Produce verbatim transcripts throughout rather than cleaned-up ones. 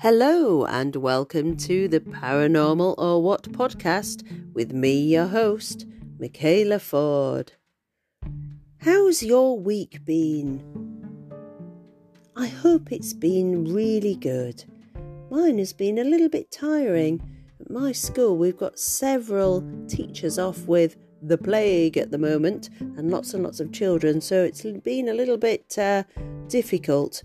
Hello and welcome to the Paranormal or What podcast with me, your host, Michaela Ford. How's your week been? I hope it's been really good. Mine has been a little bit tiring. At my school we've got several teachers off with the plague at the moment and lots and lots of children, so it's been a little bit uh, difficult.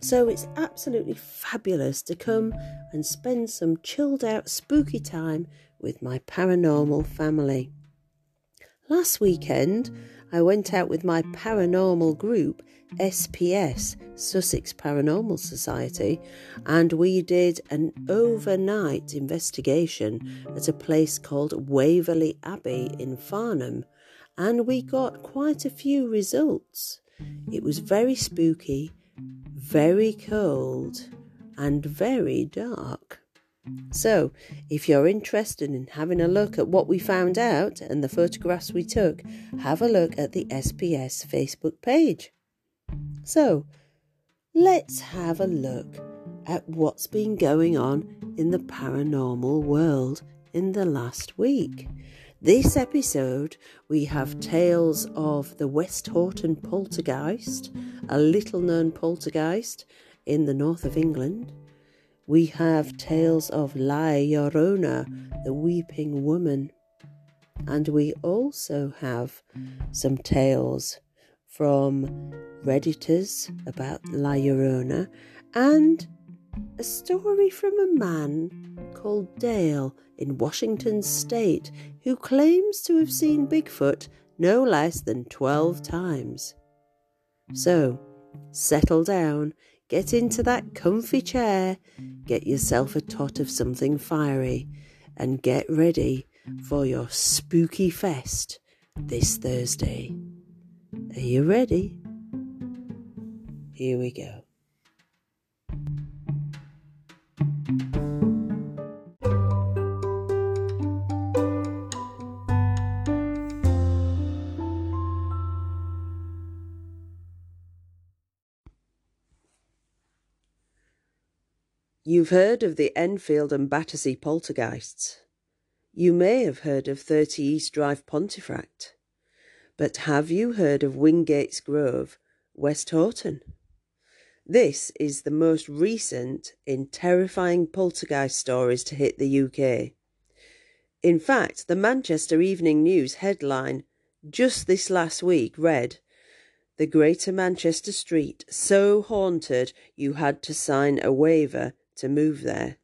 So it's absolutely fabulous to come and spend some chilled out spooky time with my paranormal family. Last weekend I went out with my paranormal group S P S, Sussex Paranormal Society, and we did an overnight investigation at a place called Waverley Abbey in Farnham, and we got quite a few results. It was very spooky, very cold and very dark. So, if you're interested in having a look at what we found out and the photographs we took, have a look at the S P S Facebook page. So, let's have a look at what's been going on in the paranormal world in the last week. This episode, we have tales of the Westhoughton poltergeist, a little-known poltergeist in the north of England. We have tales of La Llorona, the weeping woman. And we also have some tales from Redditors about La Llorona and a story from a man called Dale in Washington State who claims to have seen Bigfoot no less than twelve times. So, settle down, get into that comfy chair, get yourself a tot of something fiery, and get ready for your spooky fest this Thursday. Are you ready? Here we go. You've heard of the Enfield and Battersea poltergeists. You may have heard of Thirty East Drive Pontefract. But have you heard of Wingate's Grove, Westhoughton? This is the most recent in terrifying poltergeist stories to hit the U K. In fact, the Manchester Evening News headline just this last week read, "The Greater Manchester Street so haunted you had to sign a waiver to move there."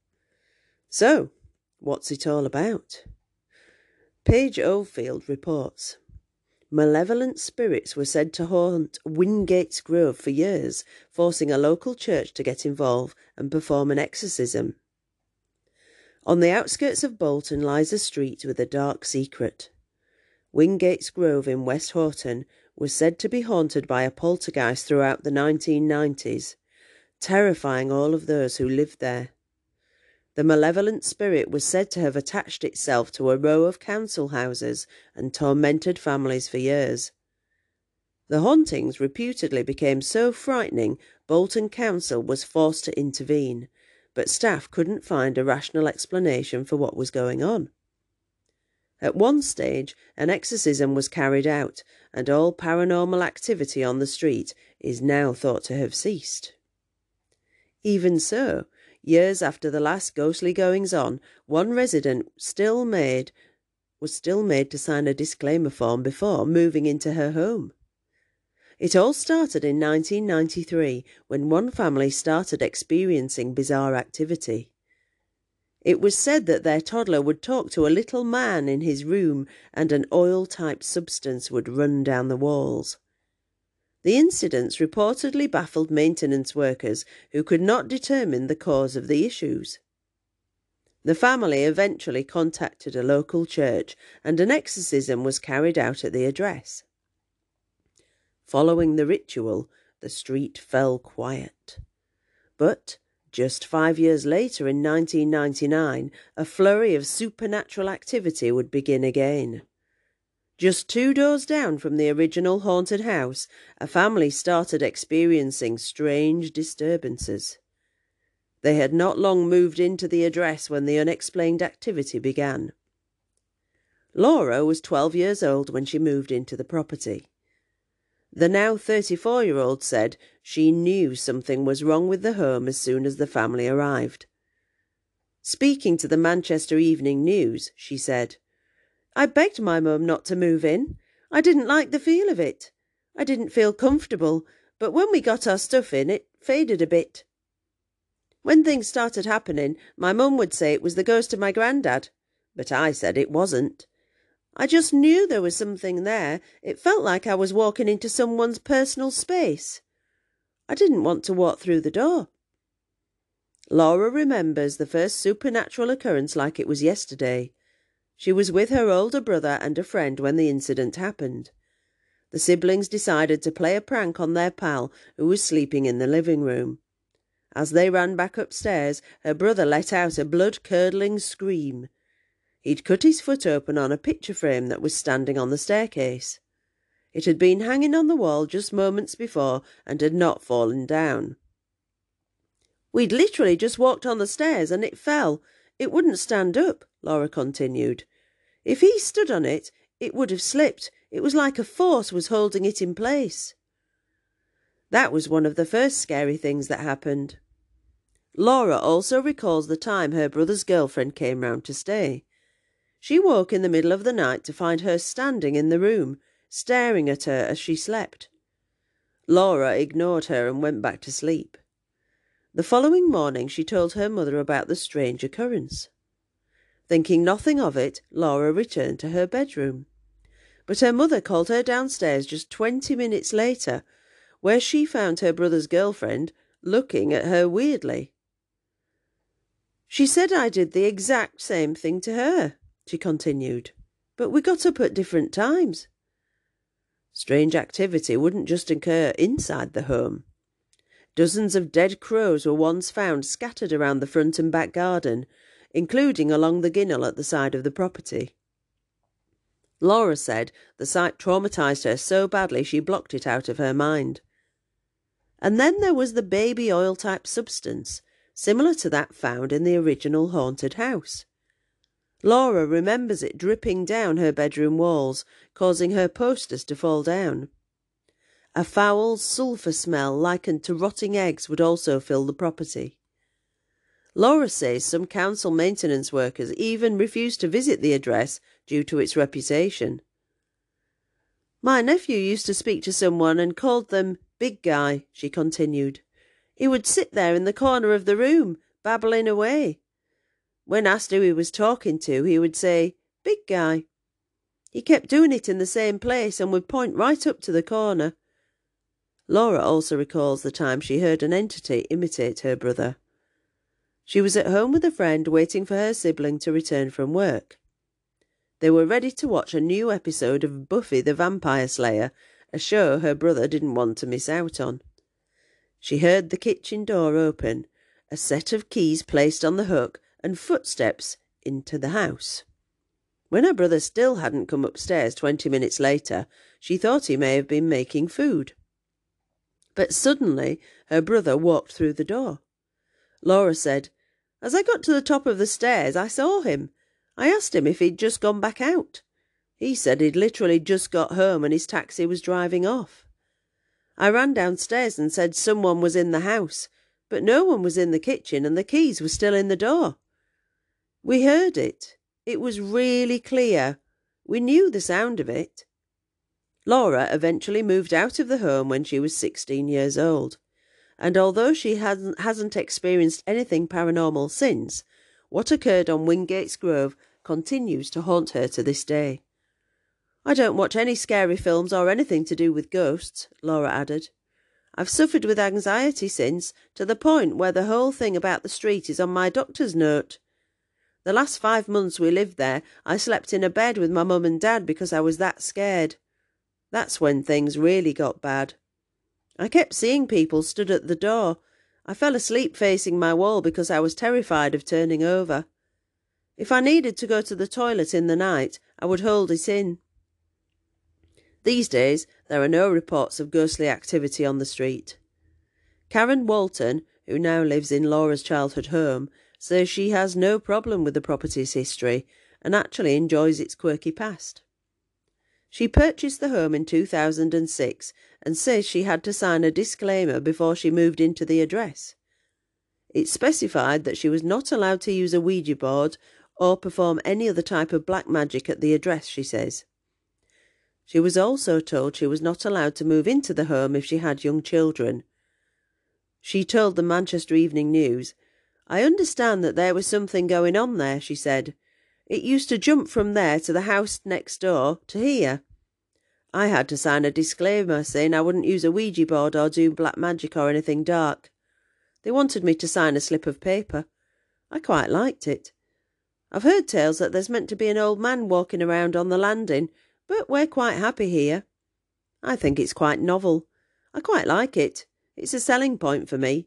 So, what's it all about? Paige Oldfield reports, malevolent spirits were said to haunt Wingate's Grove for years, forcing a local church to get involved and perform an exorcism. On the outskirts of Bolton lies a street with a dark secret. Wingate's Grove in Westhoughton was said to be haunted by a poltergeist throughout the nineteen nineties, terrifying all of those who lived there. The malevolent spirit was said to have attached itself to a row of council houses and tormented families for years. The hauntings reputedly became so frightening, Bolton Council was forced to intervene, but staff couldn't find a rational explanation for what was going on. At one stage, an exorcism was carried out, and all paranormal activity on the street is now thought to have ceased. Even so, years after the last ghostly goings-on, one resident still made, was still made to sign a disclaimer form before moving into her home. It all started in nineteen ninety-three, when one family started experiencing bizarre activity. It was said that their toddler would talk to a little man in his room and an oil-type substance would run down the walls. The incidents reportedly baffled maintenance workers who could not determine the cause of the issues. The family eventually contacted a local church and an exorcism was carried out at the address. Following the ritual, the street fell quiet. But just five years later, in nineteen ninety-nine, a flurry of supernatural activity would begin again. Just two doors down from the original haunted house, a family started experiencing strange disturbances. They had not long moved into the address when the unexplained activity began. Laura was twelve years old when she moved into the property. The now thirty-four-year-old said she knew something was wrong with the home as soon as the family arrived. Speaking to the Manchester Evening News, she said, "I begged my mum not to move in. I didn't like the feel of it. I didn't feel comfortable, but when we got our stuff in, it faded a bit. When things started happening, my mum would say it was the ghost of my granddad, but I said it wasn't. I just knew there was something there. It felt like I was walking into someone's personal space. I didn't want to walk through the door." Laura remembers the first supernatural occurrence like it was yesterday. She was with her older brother and a friend when the incident happened. The siblings decided to play a prank on their pal who was sleeping in the living room. As they ran back upstairs, her brother let out a blood-curdling scream. He'd cut his foot open on a picture frame that was standing on the staircase. It had been hanging on the wall just moments before and had not fallen down. "We'd literally just walked on the stairs and it fell. It wouldn't stand up," Laura continued. "If he stood on it, it would have slipped. It was like a force was holding it in place." That was one of the first scary things that happened. Laura also recalls the time her brother's girlfriend came round to stay. She woke in the middle of the night to find her standing in the room, staring at her as she slept. Laura ignored her and went back to sleep. The following morning she told her mother about the strange occurrence. Thinking nothing of it, Laura returned to her bedroom. But her mother called her downstairs just twenty minutes later, where she found her brother's girlfriend looking at her weirdly. "She said I did the exact same thing to her," she continued, "but we got up at different times." Strange activity wouldn't just occur inside the home. Dozens of dead crows were once found scattered around the front and back garden, including along the ginwal at the side of the property. Laura said the sight traumatised her so badly she blocked it out of her mind. And then there was the baby oil-type substance, similar to that found in the original haunted house. Laura remembers it dripping down her bedroom walls, causing her posters to fall down. A foul sulphur smell likened to rotting eggs would also fill the property. Laura says some council maintenance workers even refused to visit the address due to its reputation. "My nephew used to speak to someone and called them Big Guy," she continued. "He would sit there in the corner of the room, babbling away. When asked who he was talking to, he would say, 'Big Guy.' He kept doing it in the same place and would point right up to the corner." Laura also recalls the time she heard an entity imitate her brother. She was at home with a friend waiting for her sibling to return from work. They were ready to watch a new episode of Buffy the Vampire Slayer, a show her brother didn't want to miss out on. She heard the kitchen door open, a set of keys placed on the hook, and footsteps into the house. When her brother still hadn't come upstairs twenty minutes later, she thought he may have been making food. But suddenly her brother walked through the door. Laura said, "As I got to the top of the stairs, I saw him. I asked him if he'd just gone back out. He said he'd literally just got home and his taxi was driving off. I ran downstairs and said someone was in the house, but no one was in the kitchen and the keys were still in the door. We heard it. It was really clear. We knew the sound of it." Laura eventually moved out of the home when she was sixteen years old, and although she hasn't, hasn't experienced anything paranormal since, what occurred on Wingate's Grove continues to haunt her to this day. "I don't watch any scary films or anything to do with ghosts," Laura added. "I've suffered with anxiety since, to the point where the whole thing about the street is on my doctor's note. The last five months we lived there, I slept in a bed with my mum and dad because I was that scared. That's when things really got bad. I kept seeing people stood at the door. I fell asleep facing my wall because I was terrified of turning over. If I needed to go to the toilet in the night, I would hold it in. These days there are no reports of ghostly activity on the street. Karen Walton, who now lives in Laura's childhood home, says she has no problem with the property's history and actually enjoys its quirky past. She purchased the home in two thousand six and says she had to sign a disclaimer before she moved into the address. It specified that she was not allowed to use a Ouija board or perform any other type of black magic at the address, she says. She was also told she was not allowed to move into the home if she had young children. She told the Manchester Evening News, "I understand that there was something going on there," she said. "It used to jump from there to the house next door to here. I had to sign a disclaimer saying I wouldn't use a Ouija board or do black magic or anything dark. They wanted me to sign a slip of paper. I quite liked it. I've heard tales that there's meant to be an old man walking around on the landing, but we're quite happy here. I think it's quite novel. I quite like it. It's a selling point for me."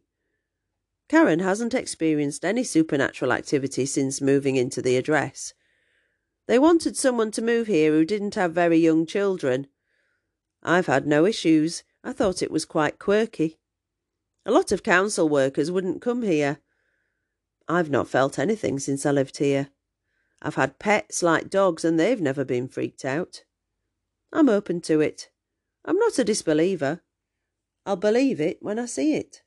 Karen hasn't experienced any supernatural activity since moving into the address. "They wanted someone to move here who didn't have very young children. I've had no issues. I thought it was quite quirky. A lot of council workers wouldn't come here. I've not felt anything since I lived here. I've had pets like dogs and they've never been freaked out. I'm open to it. I'm not a disbeliever. I'll believe it when I see it."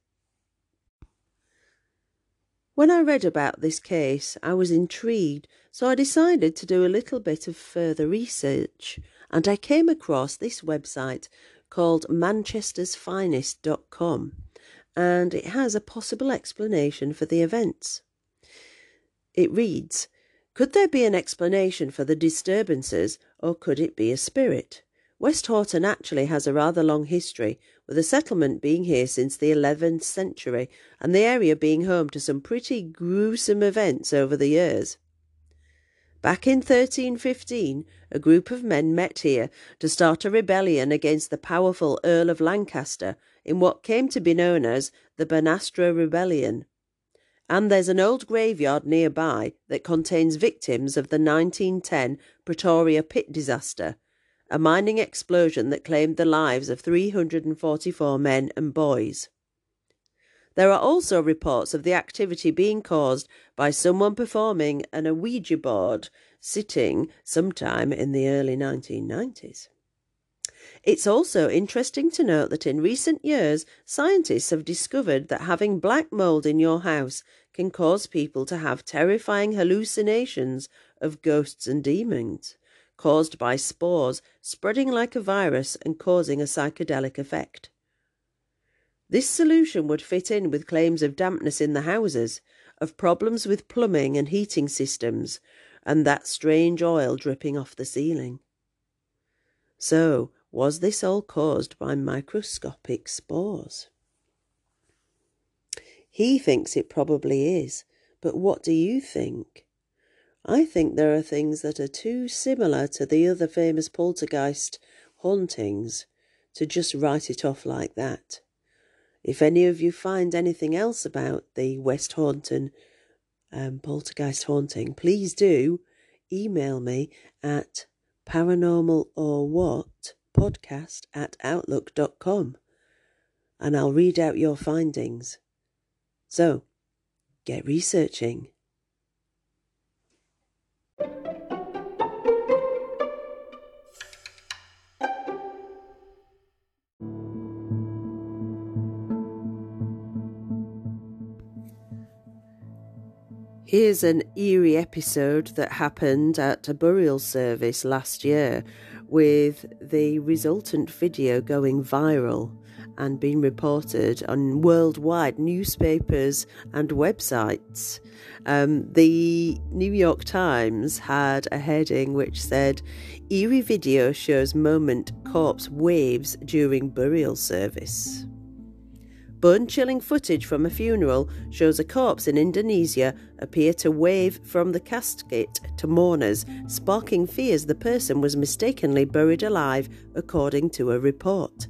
When I read about this case, I was intrigued, so I decided to do a little bit of further research, and I came across this website called Manchester's Finest dot com, and it has a possible explanation for the events. It reads, "Could there be an explanation for the disturbances, or could it be a spirit? Westhoughton actually has a rather long history, with a settlement being here since the eleventh century and the area being home to some pretty gruesome events over the years. Back in thirteen fifteen, a group of men met here to start a rebellion against the powerful Earl of Lancaster in what came to be known as the Banastre Rebellion. And there's an old graveyard nearby that contains victims of the nineteen ten Pretoria Pit disaster, a mining explosion that claimed the lives of three hundred forty-four men and boys. There are also reports of the activity being caused by someone performing an a Ouija board sitting sometime in the early nineteen nineties. It's also interesting to note that in recent years, scientists have discovered that having black mould in your house can cause people to have terrifying hallucinations of ghosts and demons, caused by spores spreading like a virus and causing a psychedelic effect. This solution would fit in with claims of dampness in the houses, of problems with plumbing and heating systems, and that strange oil dripping off the ceiling. So, was this all caused by microscopic spores? He thinks it probably is, but what do you think? I think there are things that are too similar to the other famous poltergeist hauntings to just write it off like that. If any of you find anything else about the Westhoughton um, poltergeist haunting, please do email me at paranormalorwhatpodcast at outlook dot com and I'll read out your findings. So, get researching. Here's an eerie episode that happened at a burial service last year, with the resultant video going viral and being reported on worldwide newspapers and websites. Um, the New York Times had a heading which said, "Eerie video shows moment corpse waves during burial service." Bone-chilling footage from a funeral shows a corpse in Indonesia appear to wave from the casket to mourners, sparking fears the person was mistakenly buried alive, according to a report.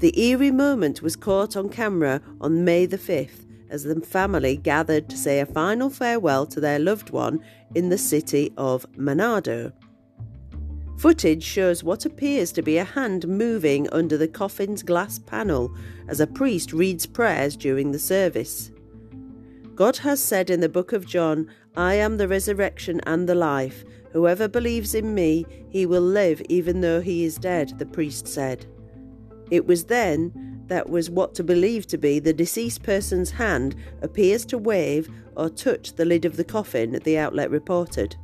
The eerie moment was caught on camera on May the fifth as the family gathered to say a final farewell to their loved one in the city of Manado. Footage shows what appears to be a hand moving under the coffin's glass panel as a priest reads prayers during the service. God has said in the book of John, "I am the resurrection and the life. Whoever believes in me, he will live even though he is dead," the priest said. It was then that was what to believe to be the deceased person's hand appears to wave or touch the lid of the coffin, the outlet reported.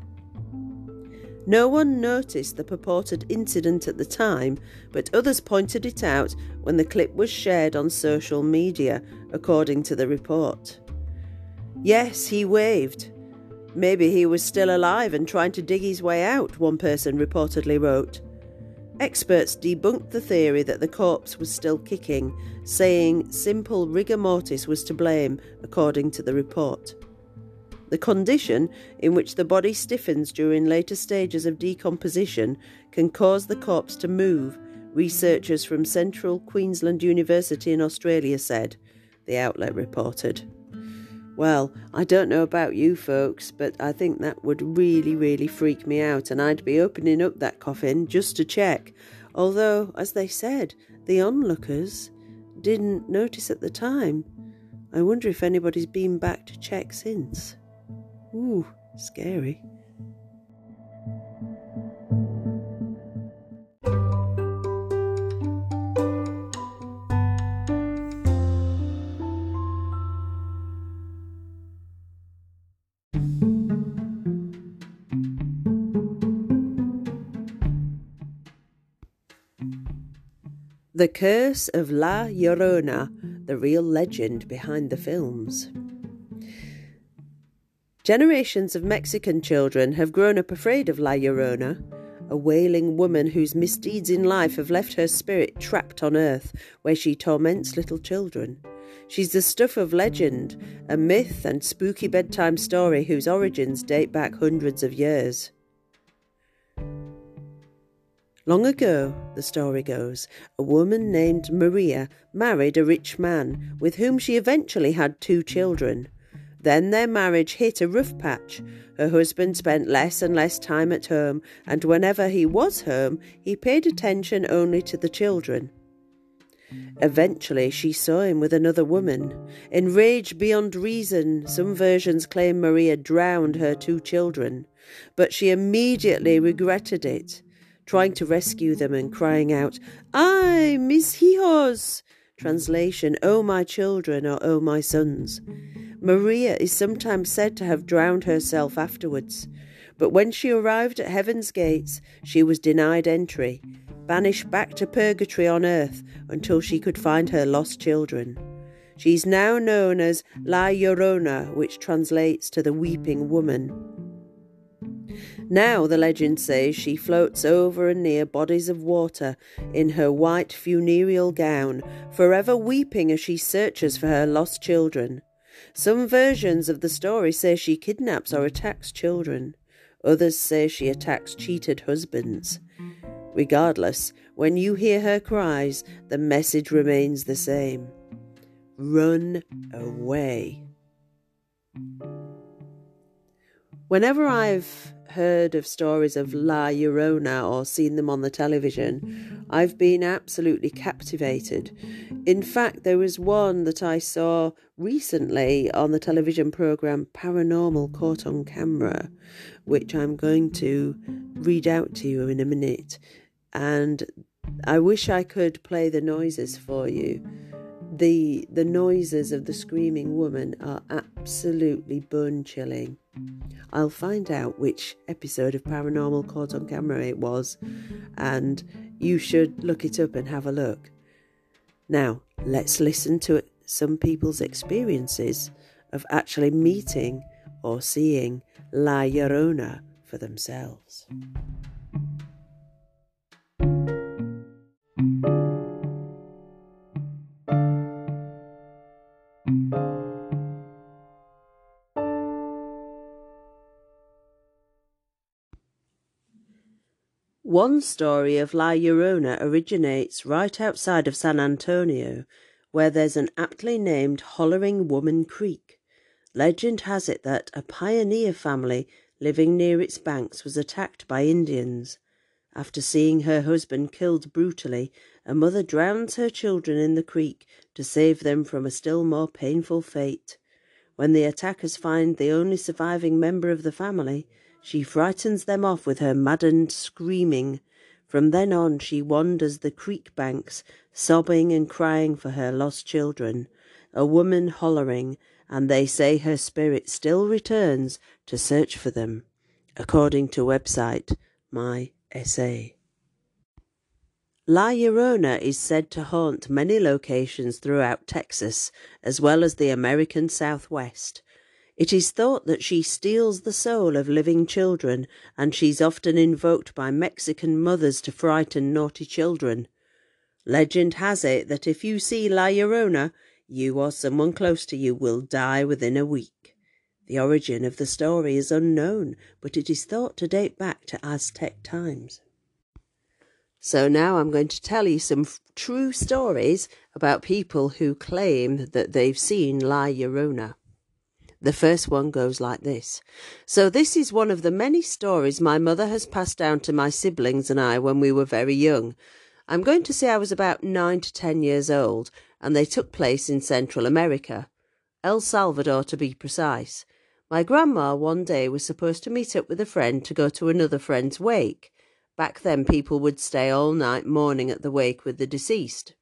No one noticed the purported incident at the time, but others pointed it out when the clip was shared on social media, according to the report. "Yes, he waved. Maybe he was still alive and trying to dig his way out," one person reportedly wrote. Experts debunked the theory that the corpse was still kicking, saying simple rigor mortis was to blame, according to the report. The condition in which the body stiffens during later stages of decomposition can cause the corpse to move, researchers from Central Queensland University in Australia said, the outlet reported. Well, I don't know about you folks, but I think that would really, really freak me out, and I'd be opening up that coffin just to check. Although, as they said, the onlookers didn't notice at the time. I wonder if anybody's been back to check since. Ooh, scary. The Curse of La Llorona, the real legend behind the films. Generations of Mexican children have grown up afraid of La Llorona, a wailing woman whose misdeeds in life have left her spirit trapped on earth, where she torments little children. She's the stuff of legend, a myth and spooky bedtime story whose origins date back hundreds of years. Long ago, the story goes, a woman named Maria married a rich man, with whom she eventually had two children. Then their marriage hit a rough patch. Her husband spent less and less time at home, and whenever he was home, he paid attention only to the children. Eventually, she saw him with another woman. Enraged beyond reason, some versions claim Maria drowned her two children, but she immediately regretted it, trying to rescue them and crying out, "Ay, mis hijos!" Translation, "Oh my children," or "Oh my sons." Maria is sometimes said to have drowned herself afterwards, but when she arrived at Heaven's gates, she was denied entry, banished back to purgatory on earth until she could find her lost children. She's now known as La Llorona, which translates to the weeping woman. Now, the legend says, she floats over and near bodies of water in her white funereal gown, forever weeping as she searches for her lost children. Some versions of the story say she kidnaps or attacks children. Others say she attacks cheated husbands. Regardless, when you hear her cries, the message remains the same. Run away. Whenever I've heard of stories of La Llorona or seen them on the television, I've been absolutely captivated. In fact, there was one that I saw recently on the television programme Paranormal Caught on Camera, which I'm going to read out to you in a minute. And I wish I could play the noises for you. The, the noises of the screaming woman are absolutely bone-chilling. I'll find out which episode of Paranormal Caught on Camera it was, and you should look it up and have a look. Now, let's listen to some people's experiences of actually meeting or seeing La Llorona for themselves. One story of La Llorona originates right outside of San Antonio, where there's an aptly named Hollering Woman Creek. Legend has it that a pioneer family living near its banks was attacked by Indians. After seeing her husband killed brutally, a mother drowns her children in the creek to save them from a still more painful fate. When the attackers find the only surviving member of the family, she frightens them off with her maddened screaming. From then on she wanders the creek banks, sobbing and crying for her lost children, a woman hollering, and they say her spirit still returns to search for them, according to website My Essay. La Llorona is said to haunt many locations throughout Texas, as well as the American Southwest. It is thought that she steals the soul of living children, and she's often invoked by Mexican mothers to frighten naughty children. Legend has it that if you see La Llorona, you or someone close to you will die within a week. The origin of the story is unknown, but it is thought to date back to Aztec times. So now I'm going to tell you some f- true stories about people who claim that they've seen La Llorona. The first one goes like this. So this is one of the many stories my mother has passed down to my siblings and I when we were very young. I'm going to say I was about nine to ten years old, and they took place in Central America, El Salvador to be precise. My grandma one day was supposed to meet up with a friend to go to another friend's wake. Back then people would stay all night mourning at the wake with the deceased.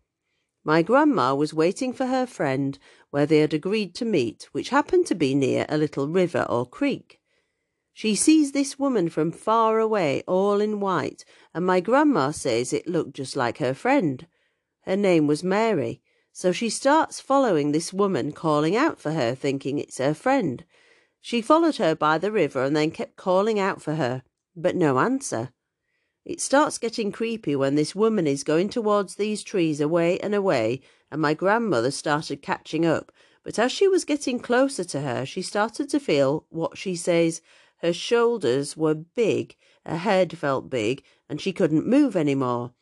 My grandma was waiting for her friend where they had agreed to meet, which happened to be near a little river or creek. She sees this woman from far away, all in white, and my grandma says it looked just like her friend. Her name was Mary, so she starts following this woman, calling out for her, thinking it's her friend. She followed her by the river and then kept calling out for her, but no answer. It starts getting creepy when this woman is going towards these trees away and away, and my grandmother started catching up, but as she was getting closer to her, she started to feel what she says, her shoulders were big, her head felt big, and she couldn't move any more.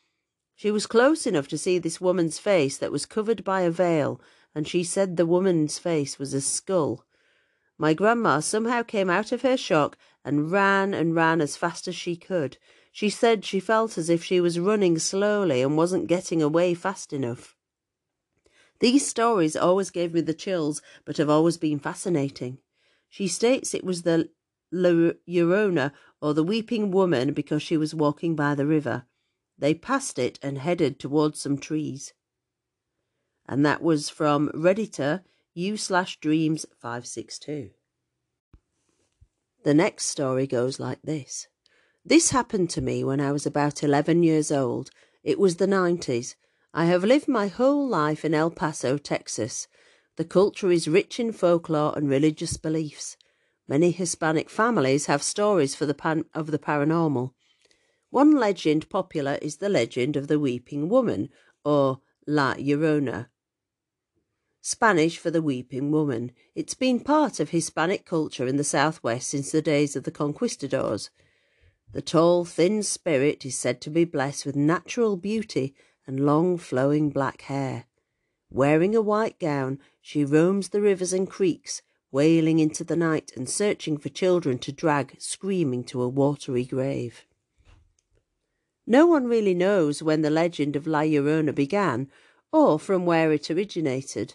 She was close enough to see this woman's face that was covered by a veil, and she said the woman's face was a skull. My grandma somehow came out of her shock and ran and ran as fast as she could. She said she felt as if she was running slowly and wasn't getting away fast enough. These stories always gave me the chills, but have always been fascinating. She states it was the La Llorona, or the Weeping Woman, because she was walking by the river. They passed it and headed towards some trees. And that was from Redditor u slash dreams five six two. The next story goes like this. This happened to me when I was about eleven years old. It was the nineties. I have lived my whole life in El Paso, Texas. The culture is rich in folklore and religious beliefs. Many Hispanic families have stories for the pan- of the paranormal. One legend popular is the legend of the Weeping Woman, or La Llorona. Spanish for the Weeping Woman. It's been part of Hispanic culture in the Southwest since the days of the conquistadors. The tall, thin spirit is said to be blessed with natural beauty and long, flowing black hair. Wearing a white gown, she roams the rivers and creeks, wailing into the night and searching for children to drag, screaming, to a watery grave. No one really knows when the legend of La Llorona began or from where it originated.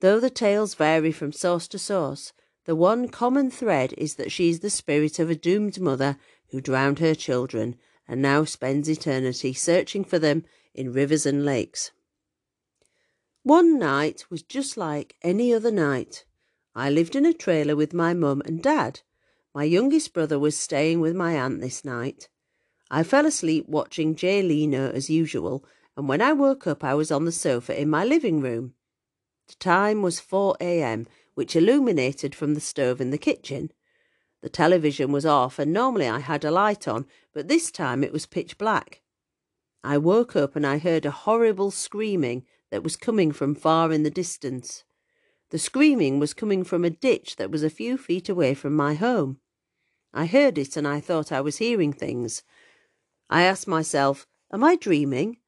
Though the tales vary from source to source, the one common thread is that she is the spirit of a doomed mother who drowned her children and now spends eternity searching for them in rivers and lakes. One night was just like any other night. I lived in a trailer with my mum and dad. My youngest brother was staying with my aunt this night. I fell asleep watching Jay Leno as usual, and when I woke up I was on the sofa in my living room. The time was four a.m., which illuminated from the stove in the kitchen. The television was off, and normally I had a light on, but this time it was pitch black. I woke up and I heard a horrible screaming that was coming from far in the distance. The screaming was coming from a ditch that was a few feet away from my home. I heard it and I thought I was hearing things. I asked myself, am I dreaming?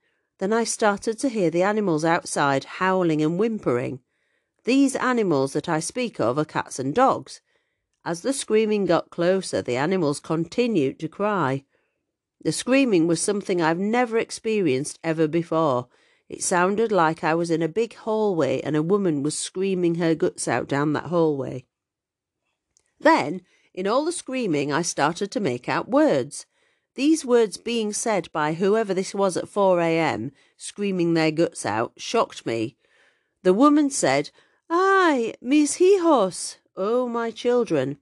Then I started to hear the animals outside howling and whimpering. These animals that I speak of are cats and dogs. As the screaming got closer, the animals continued to cry. The screaming was something I've never experienced ever before. It sounded like I was in a big hallway and a woman was screaming her guts out down that hallway. Then, in all the screaming, I started to make out words. These words being said by whoever this was at four a m, screaming their guts out, shocked me. The woman said, "Ay, Miss Hijos!" Oh, my children!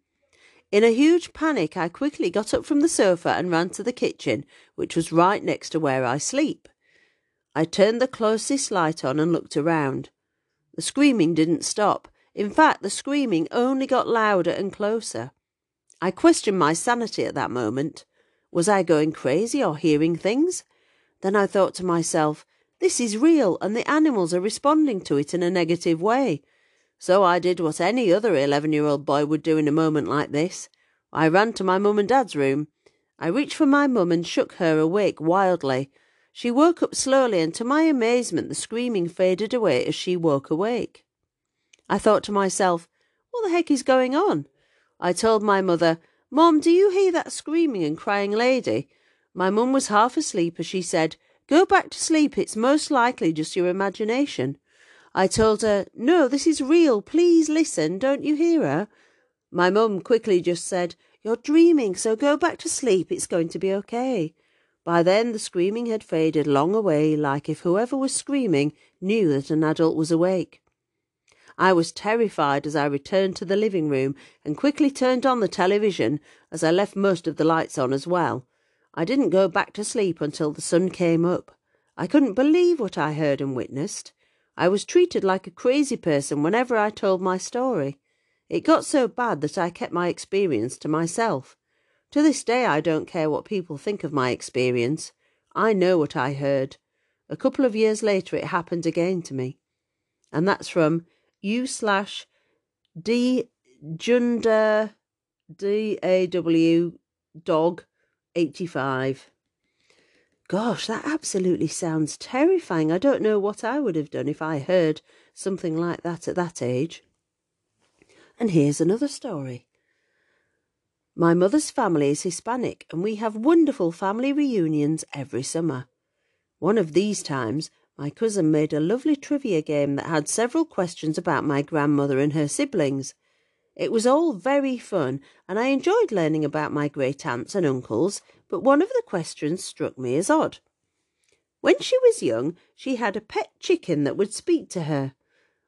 In a huge panic, I quickly got up from the sofa and ran to the kitchen, which was right next to where I sleep. I turned the closest light on and looked around. The screaming didn't stop. In fact, the screaming only got louder and closer. I questioned my sanity at that moment. Was I going crazy or hearing things? Then I thought to myself, this is real and the animals are responding to it in a negative way. So I did what any other eleven-year-old boy would do in a moment like this. I ran to my mum and dad's room. I reached for my mum and shook her awake wildly. She woke up slowly, and to my amazement the screaming faded away as she woke awake. I thought to myself, what the heck is going on? I told my mother, "Mom, do you hear that screaming and crying lady?" My mum was half asleep as she said, "Go back to sleep, it's most likely just your imagination." I told her, "No, this is real. Please listen. Don't you hear her?" My mum quickly just said, "You're dreaming, so go back to sleep. It's going to be okay." By then, the screaming had faded long away, like if whoever was screaming knew that an adult was awake. I was terrified as I returned to the living room and quickly turned on the television, as I left most of the lights on as well. I didn't go back to sleep until the sun came up. I couldn't believe what I heard and witnessed. I was treated like a crazy person whenever I told my story. It got so bad that I kept my experience to myself. To this day I don't care what people think of my experience. I know what I heard. A couple of years later it happened again to me. And that's from U slash D Junda D A W Dog eighty-five. Gosh, that absolutely sounds terrifying. I don't know what I would have done if I heard something like that at that age. And here's another story. My mother's family is Hispanic, and we have wonderful family reunions every summer. One of these times, my cousin made a lovely trivia game that had several questions about my grandmother and her siblings. It was all very fun, and I enjoyed learning about my great aunts and uncles, but one of the questions struck me as odd. When she was young, she had a pet chicken that would speak to her.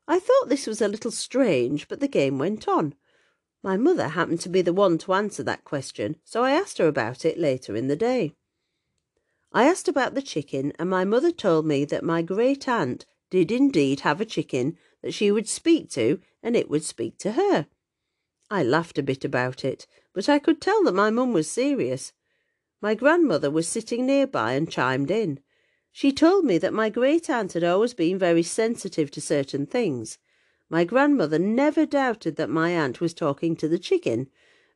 I thought this was a little strange, but the game went on. My mother happened to be the one to answer that question, so I asked her about it later in the day. I asked about the chicken, and my mother told me that my great aunt did indeed have a chicken that she would speak to, and it would speak to her. I laughed a bit about it, but I could tell that my mum was serious. My grandmother was sitting nearby and chimed in. She told me that my great-aunt had always been very sensitive to certain things. My grandmother never doubted that my aunt was talking to the chicken,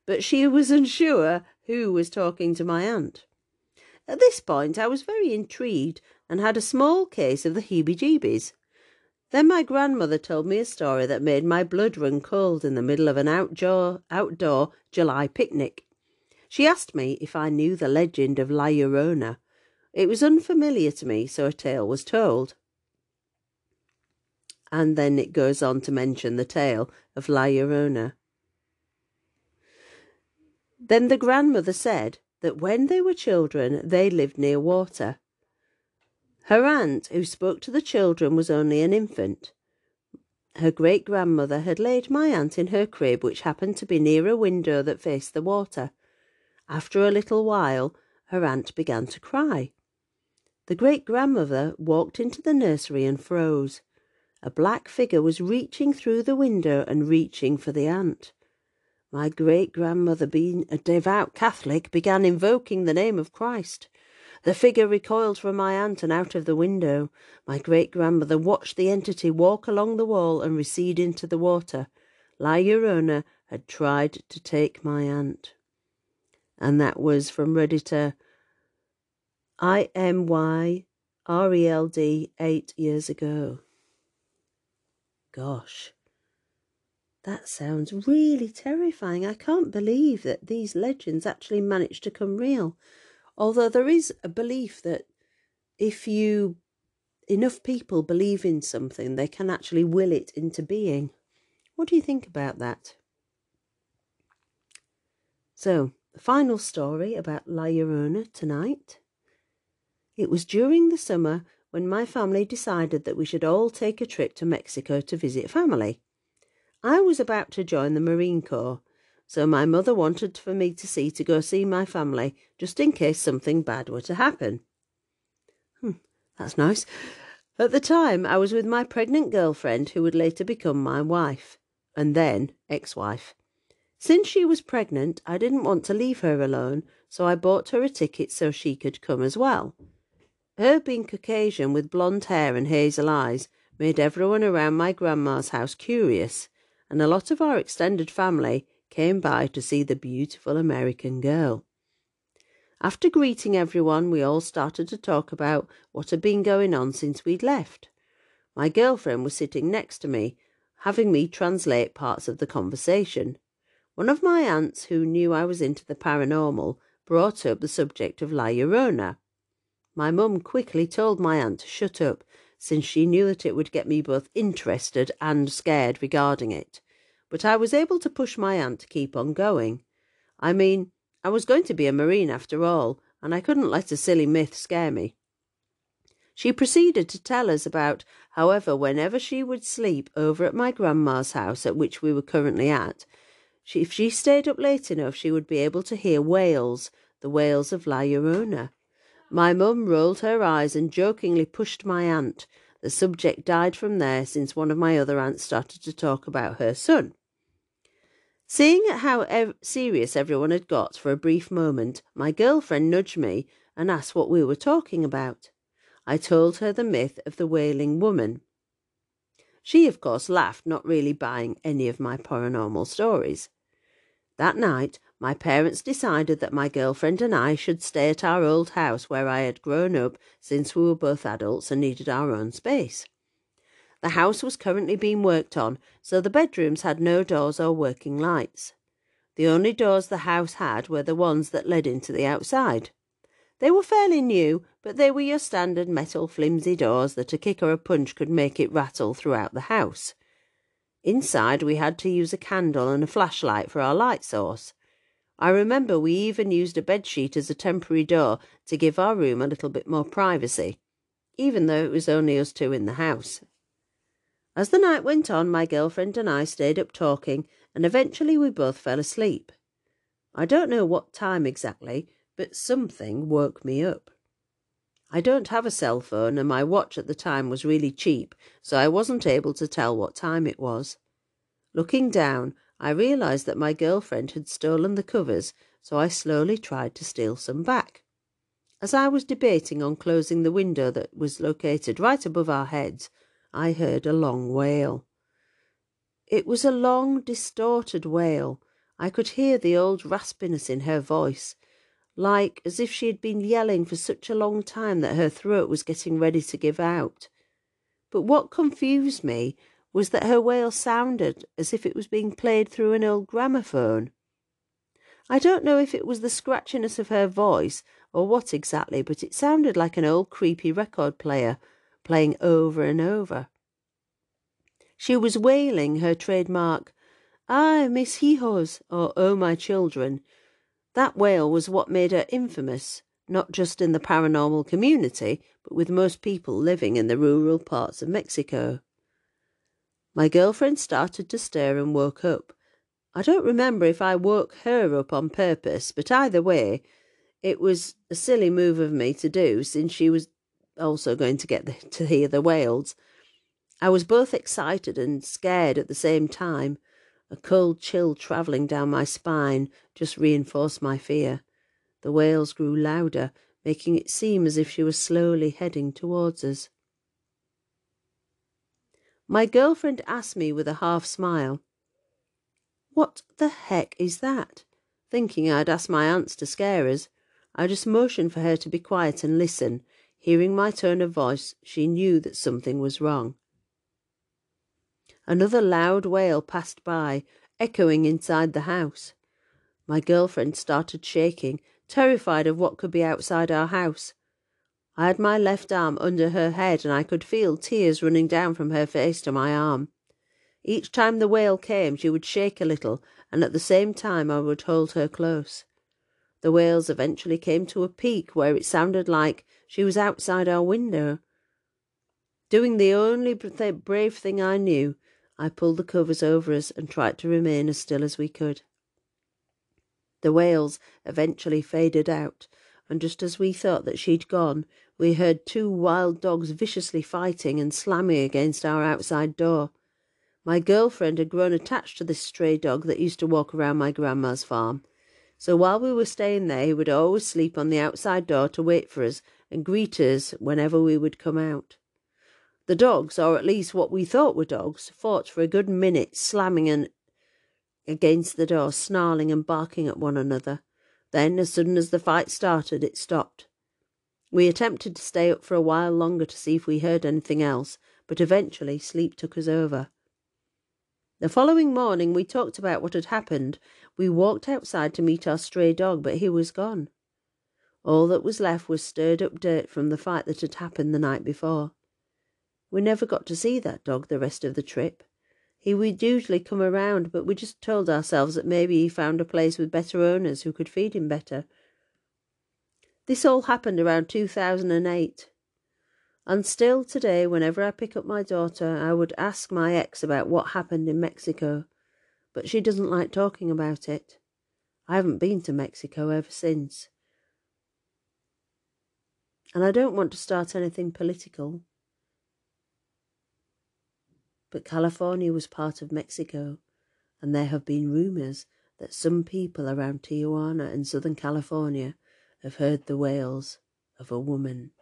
but she was unsure who was talking to my aunt. At this point I was very intrigued and had a small case of the heebie-jeebies. Then my grandmother told me a story that made my blood run cold in the middle of an outdoor, outdoor July picnic. She asked me if I knew the legend of La Llorona. It was unfamiliar to me, so a tale was told. And then it goes on to mention the tale of La Llorona. Then the grandmother said that when they were children, they lived near water. Her aunt, who spoke to the children, was only an infant. Her great-grandmother had laid my aunt in her crib, which happened to be near a window that faced the water. After a little while, her aunt began to cry. The great-grandmother walked into the nursery and froze. A black figure was reaching through the window and reaching for the aunt. My great-grandmother, being a devout Catholic, began invoking the name of Christ. The figure recoiled from my aunt and out of the window. My great-grandmother watched the entity walk along the wall and recede into the water. La Llorona had tried to take my aunt. And that was from Redditor I M Y R E L D eight years ago. Gosh, that sounds really terrifying. I can't believe that these legends actually managed to come real. Although there is a belief that if you enough people believe in something, they can actually will it into being. What do you think about that? So, the final story about La Llorona tonight. It was during the summer when my family decided that we should all take a trip to Mexico to visit family. I was about to join the Marine Corps, so my mother wanted for me to see to go see my family, just in case something bad were to happen. Hmm, that's nice. At the time, I was with my pregnant girlfriend, who would later become my wife, and then ex-wife. Since she was pregnant, I didn't want to leave her alone, so I bought her a ticket so she could come as well. Her being Caucasian with blonde hair and hazel eyes made everyone around my grandma's house curious, and a lot of our extended family came by to see the beautiful American girl. After greeting everyone, we all started to talk about what had been going on since we'd left. My girlfriend was sitting next to me, having me translate parts of the conversation. One of my aunts, who knew I was into the paranormal, brought up the subject of La Llorona. My mum quickly told my aunt to shut up, since she knew that it would get me both interested and scared regarding it. But I was able to push my aunt to keep on going. I mean, I was going to be a Marine after all, and I couldn't let a silly myth scare me. She proceeded to tell us about, however, whenever she would sleep over at my grandma's house, at which we were currently at, She, if she stayed up late enough, she would be able to hear wails, the wails of La Llorona. My mum rolled her eyes and jokingly pushed my aunt. The subject died from there, since one of my other aunts started to talk about her son. Seeing how ev- serious everyone had got for a brief moment, my girlfriend nudged me and asked what we were talking about. I told her the myth of the wailing woman. She, of course, laughed, not really buying any of my paranormal stories. That night, my parents decided that my girlfriend and I should stay at our old house where I had grown up, since we were both adults and needed our own space. The house was currently being worked on, so the bedrooms had no doors or working lights. The only doors the house had were the ones that led into the outside. They were fairly new, but they were your standard metal flimsy doors that a kick or a punch could make it rattle throughout the house. Inside, we had to use a candle and a flashlight for our light source. I remember we even used a bedsheet as a temporary door to give our room a little bit more privacy, even though it was only us two in the house. As the night went on, my girlfriend and I stayed up talking, and eventually we both fell asleep. I don't know what time exactly, but something woke me up. I don't have a cell phone, and my watch at the time was really cheap, so I wasn't able to tell what time it was. Looking down, I realised that my girlfriend had stolen the covers, so I slowly tried to steal some back. As I was debating on closing the window that was located right above our heads, I heard a long wail. It was a long, distorted wail. I could hear the old raspiness in her voice, like as if she had been yelling for such a long time that her throat was getting ready to give out. But what confused me was that her wail sounded as if it was being played through an old gramophone. I don't know if it was the scratchiness of her voice or what exactly, but it sounded like an old creepy record player playing over and over. She was wailing her trademark, "Ay, mis hijos," or "Oh, my children." That wail was what made her infamous, not just in the paranormal community, but with most people living in the rural parts of Mexico. My girlfriend started to stir and woke up. I don't remember if I woke her up on purpose, but either way, it was a silly move of me to do, since she was also going to get the, to hear the wails. I was both excited and scared at the same time. A cold chill travelling down my spine just reinforced my fear. The wails grew louder, making it seem as if she was slowly heading towards us. My girlfriend asked me with a half-smile, "What the heck is that?" thinking I'd asked my aunts to scare us. I just motioned for her to be quiet and listen. Hearing my tone of voice, she knew that something was wrong. Another loud wail passed by, echoing inside the house. My girlfriend started shaking, terrified of what could be outside our house. I had my left arm under her head, and I could feel tears running down from her face to my arm. Each time the wail came, she would shake a little, and at the same time I would hold her close. The wails eventually came to a peak where it sounded like she was outside our window. Doing the only brave thing I knew, I pulled the covers over us and tried to remain as still as we could. The wails eventually faded out, and just as we thought that she'd gone, we heard two wild dogs viciously fighting and slamming against our outside door. My girlfriend had grown attached to this stray dog that used to walk around my grandma's farm, so while we were staying there he would always sleep on the outside door to wait for us and greet us whenever we would come out. The dogs, or at least what we thought were dogs, fought for a good minute, slamming and against the door, snarling and barking at one another. Then, as sudden as the fight started, it stopped. We attempted to stay up for a while longer to see if we heard anything else, but eventually sleep took us over. The following morning we talked about what had happened. We walked outside to meet our stray dog, but he was gone. All that was left was stirred-up dirt from the fight that had happened the night before. We never got to see that dog the rest of the trip. He would usually come around, but we just told ourselves that maybe he found a place with better owners who could feed him better. This all happened around two thousand eight. And still today, whenever I pick up my daughter, I would ask my ex about what happened in Mexico, but she doesn't like talking about it. I haven't been to Mexico ever since. And I don't want to start anything political. But California was part of Mexico, and there have been rumours that some people around Tijuana and Southern California have heard the wails of a woman.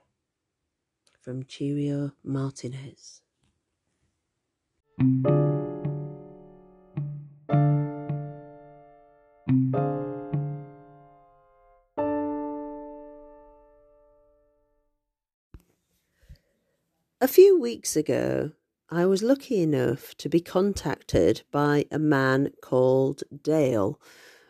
From Chirio Martinez. A few weeks ago, I was lucky enough to be contacted by a man called Dale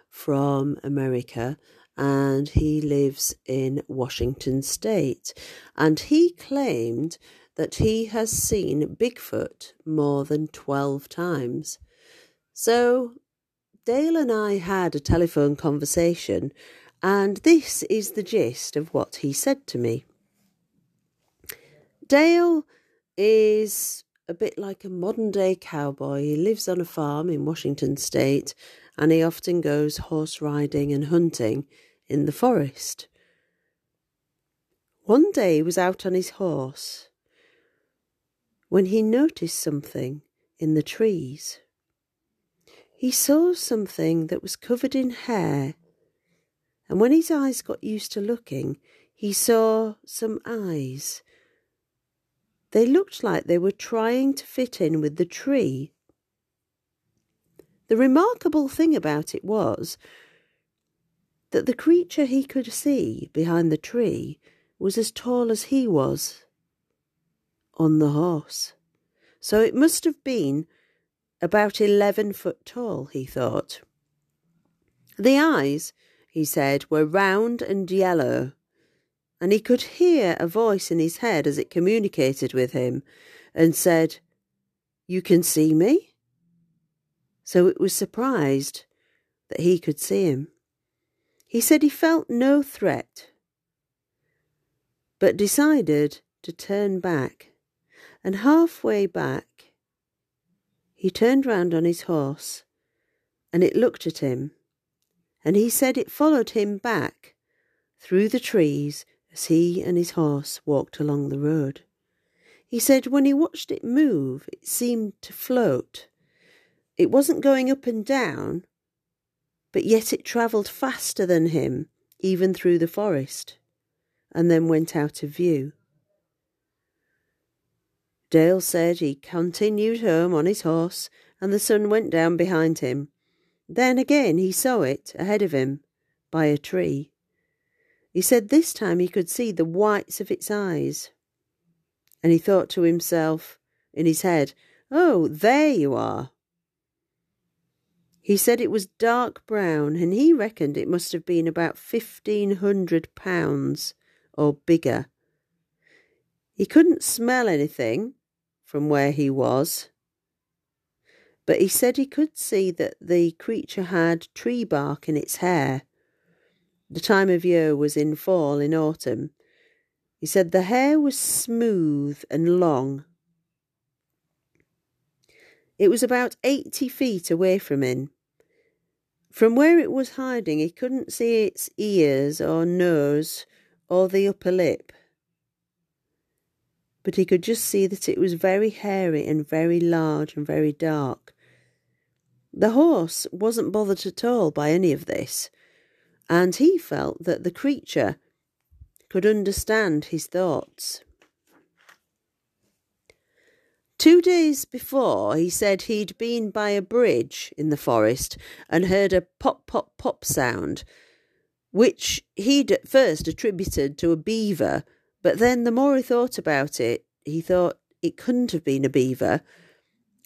from America, and he lives in Washington State. And he claimed that he has seen Bigfoot more than twelve times. So Dale and I had a telephone conversation, and this is the gist of what he said to me. Dale is a bit like a modern-day cowboy. He lives on a farm in Washington State, and he often goes horse riding and hunting in the forest. One day he was out on his horse when he noticed something in the trees. He saw something that was covered in hair, and when his eyes got used to looking, he saw some eyes. They looked like they were trying to fit in with the tree. The remarkable thing about it was that the creature he could see behind the tree was as tall as he was on the horse. So it must have been about eleven foot tall, he thought. The eyes, he said, were round and yellow, and he could hear a voice in his head as it communicated with him and said, "You can see me?" So it was surprised that he could see him. He said he felt no threat, but decided to turn back. And halfway back, he turned round on his horse, and it looked at him. And he said it followed him back through the trees as he and his horse walked along the road. He said when he watched it move, it seemed to float. It wasn't going up and down, but yet it travelled faster than him, even through the forest, and then went out of view. Dale said he continued home on his horse, and the sun went down behind him. Then again he saw it ahead of him, by a tree. He said this time he could see the whites of its eyes. And he thought to himself, in his head, "Oh, there you are." He said it was dark brown, and he reckoned it must have been about fifteen hundred pounds or bigger. He couldn't smell anything from where he was, but he said he could see that the creature had tree bark in its hair. The time of year was in fall, in autumn. He said the hair was smooth and long. It was about eighty feet away from him. From where it was hiding, he couldn't see its ears or nose or the upper lip. But he could just see that it was very hairy and very large and very dark. The horse wasn't bothered at all by any of this, and he felt that the creature could understand his thoughts. Two days before, he said he'd been by a bridge in the forest and heard a pop, pop, pop sound, which he'd at first attributed to a beaver, but then the more he thought about it, he thought it couldn't have been a beaver,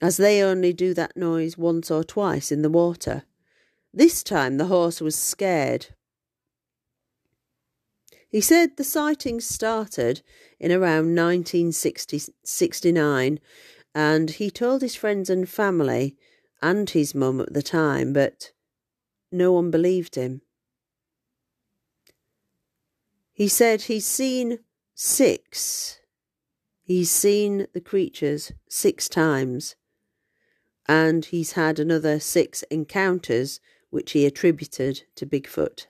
as they only do that noise once or twice in the water. This time the horse was scared. He said the sightings started in around nineteen sixty-nine, and he told his friends and family and his mum at the time, but no one believed him. He said he's seen six. He's seen the creatures six times, and he's had another six encounters, which he attributed to Bigfoot.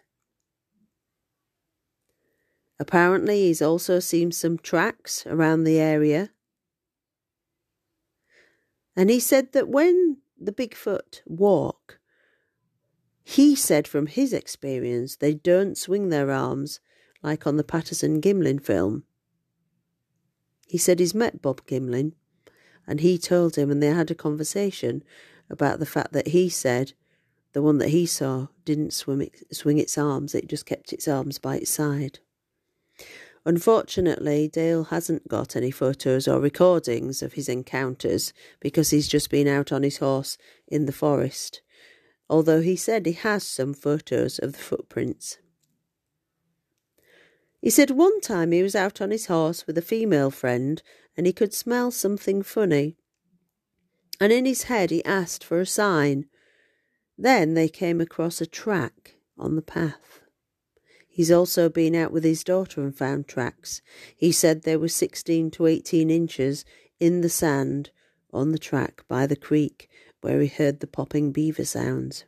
Apparently, he's also seen some tracks around the area. And he said that when the Bigfoot walk, he said from his experience, they don't swing their arms like on the Patterson-Gimlin film. He said he's met Bob Gimlin, and he told him, and they had a conversation about the fact that he said the one that he saw didn't swim, swing its arms, it just kept its arms by its side. Unfortunately, Dale hasn't got any photos or recordings of his encounters because he's just been out on his horse in the forest, although he said he has some photos of the footprints. He said one time he was out on his horse with a female friend and he could smell something funny, and in his head he asked for a sign. Then they came across a track on the path. He's also been out with his daughter and found tracks. He said there were sixteen to eighteen inches in the sand on the track by the creek where he heard the popping beaver sounds.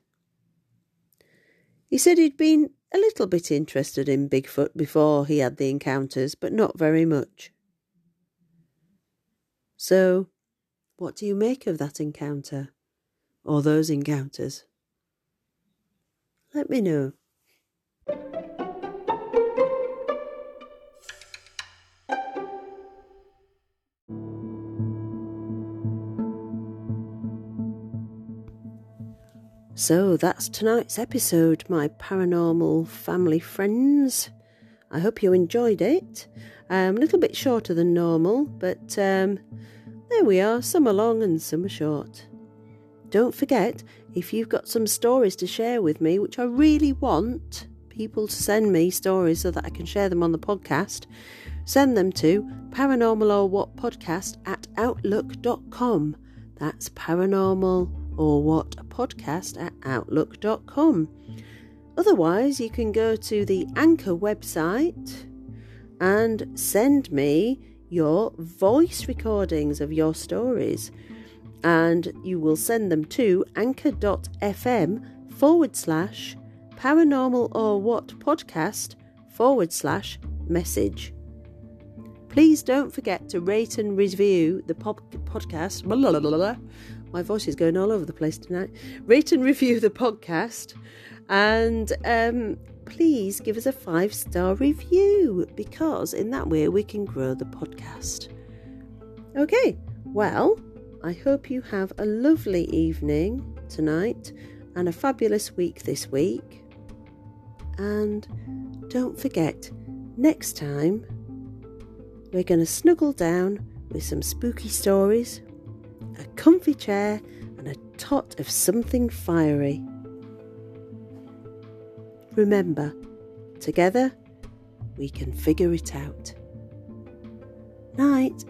He said he'd been a little bit interested in Bigfoot before he had the encounters, but not very much. So, what do you make of that encounter? Or those encounters? Let me know. So that's tonight's episode, my paranormal family friends. I hope you enjoyed it. Um, a little bit shorter than normal, but um, there we are. Some are long and some are short. Don't forget, if you've got some stories to share with me, which I really want people to send me stories so that I can share them on the podcast, send them to paranormal or what podcast at outlook dot com. That's paranormal or what podcast at outlook dot com. Otherwise, you can go to the Anchor website and send me your voice recordings of your stories, and you will send them to anchor.fm forward slash paranormal or what podcast forward slash message. Please don't forget to rate and review the pop- podcast. Blah, blah, blah, blah. My voice is going all over the place tonight. Rate and review the podcast. And um, please give us a five-star review, because in that way we can grow the podcast. Okay, well, I hope you have a lovely evening tonight and a fabulous week this week. And don't forget, next time we're going to snuggle down with some spooky stories, a comfy chair and a tot of something fiery. Remember, together we can figure it out. Night.